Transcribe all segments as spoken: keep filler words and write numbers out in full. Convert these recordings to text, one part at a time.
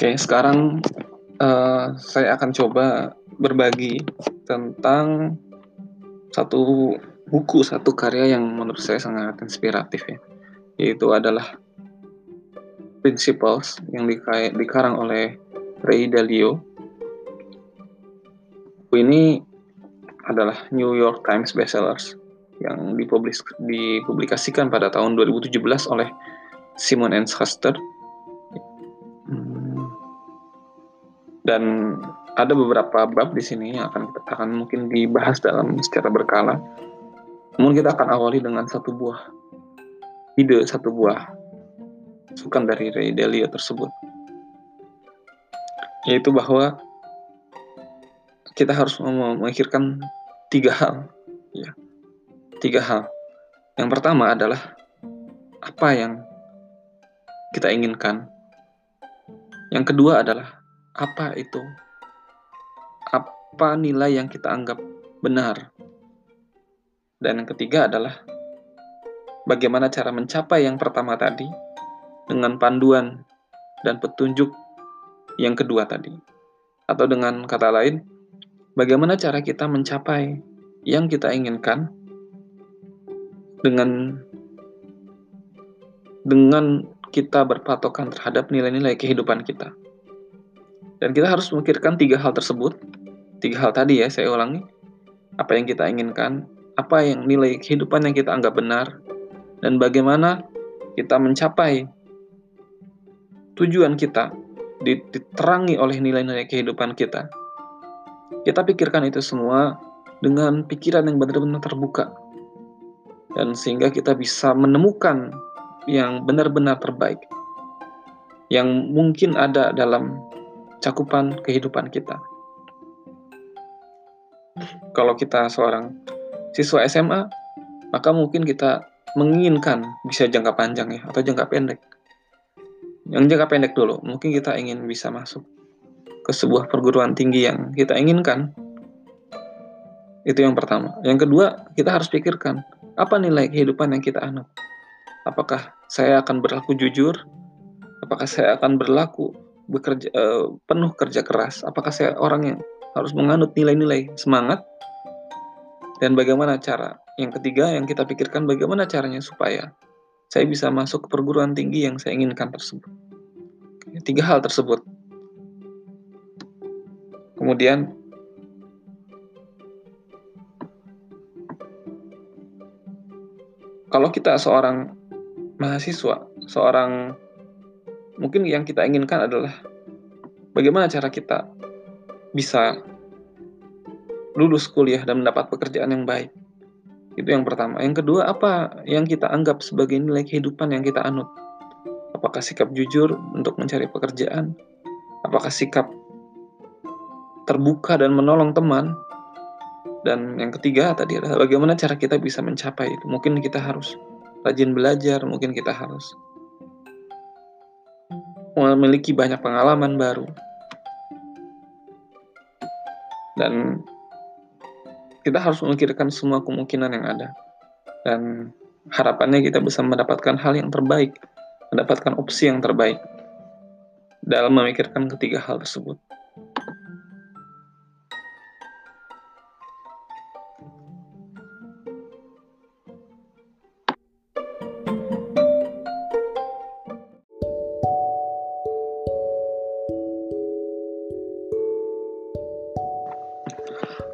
Oke, sekarang uh, saya akan coba berbagi tentang satu buku, satu karya yang menurut saya sangat inspiratif ya, yaitu adalah Principles yang dikaya, dikarang oleh Ray Dalio. Buku ini adalah New York Times bestsellers yang dipublis, dipublikasikan pada tahun dua ribu tujuh belas oleh Simon and Schuster. Dan ada beberapa bab di sini yang akan kita akan mungkin dibahas dalam secara berkala. Namun kita akan awali dengan satu buah ide, satu buah masukan dari Ray Dalio tersebut, yaitu bahwa kita harus memikirkan tiga hal, ya. Tiga hal. Yang pertama adalah apa yang kita inginkan. Yang kedua adalah apa itu, apa nilai yang kita anggap benar. Dan yang ketiga adalah bagaimana cara mencapai yang pertama tadi dengan panduan dan petunjuk yang kedua tadi. Atau dengan kata lain, bagaimana cara kita mencapai yang kita inginkan dengan dengan kita berpatokan terhadap nilai-nilai kehidupan kita. Dan kita harus memikirkan tiga hal tersebut, tiga hal tadi ya, saya ulangi. Apa yang kita inginkan, apa yang nilai kehidupan yang kita anggap benar, dan bagaimana kita mencapai tujuan kita diterangi oleh nilai-nilai kehidupan kita. Kita pikirkan itu semua dengan pikiran yang benar-benar terbuka, dan sehingga kita bisa menemukan yang benar-benar terbaik yang mungkin ada dalam cakupan kehidupan kita. Kalau kita seorang siswa S M A, maka mungkin kita menginginkan bisa jangka panjang ya, atau jangka pendek. Yang jangka pendek dulu, mungkin kita ingin bisa masuk ke sebuah perguruan tinggi yang kita inginkan. Itu yang pertama. Yang kedua, kita harus pikirkan apa nilai kehidupan yang kita anut. Apakah saya akan berlaku jujur? Apakah saya akan berlaku bekerja uh, penuh kerja keras? Apakah saya orang yang harus menganut nilai-nilai semangat? Dan bagaimana cara? Yang ketiga yang kita pikirkan, bagaimana caranya supaya saya bisa masuk ke perguruan tinggi yang saya inginkan tersebut. Tiga hal tersebut. Kemudian kalau kita seorang mahasiswa, seorang mungkin yang kita inginkan adalah bagaimana cara kita bisa lulus kuliah dan mendapat pekerjaan yang baik. Itu yang pertama. Yang kedua, apa yang kita anggap sebagai nilai kehidupan yang kita anut? Apakah sikap jujur untuk mencari pekerjaan? Apakah sikap terbuka dan menolong teman? Dan yang ketiga tadi adalah bagaimana cara kita bisa mencapai itu. Mungkin kita harus rajin belajar, mungkin kita harus memiliki banyak pengalaman baru. Dan kita harus memikirkan semua kemungkinan yang ada. Dan harapannya kita bisa mendapatkan hal yang terbaik, mendapatkan opsi yang terbaik dalam memikirkan ketiga hal tersebut.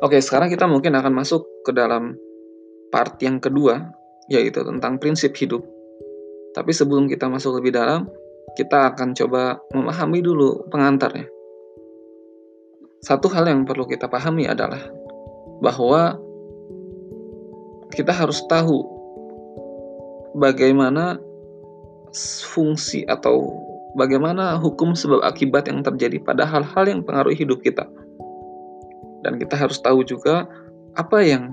Oke, sekarang kita mungkin akan masuk ke dalam part yang kedua, yaitu tentang prinsip hidup. Tapi sebelum kita masuk lebih dalam, kita akan coba memahami dulu pengantarnya. Satu hal yang perlu kita pahami adalah bahwa kita harus tahu bagaimana fungsi atau bagaimana hukum sebab akibat yang terjadi pada hal-hal yang pengaruhi hidup kita. Dan kita harus tahu juga apa yang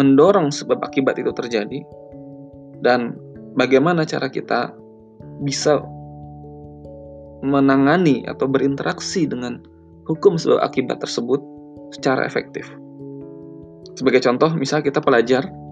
mendorong sebab akibat itu terjadi dan bagaimana cara kita bisa menangani atau berinteraksi dengan hukum sebab akibat tersebut secara efektif. Sebagai contoh, misal kita pelajar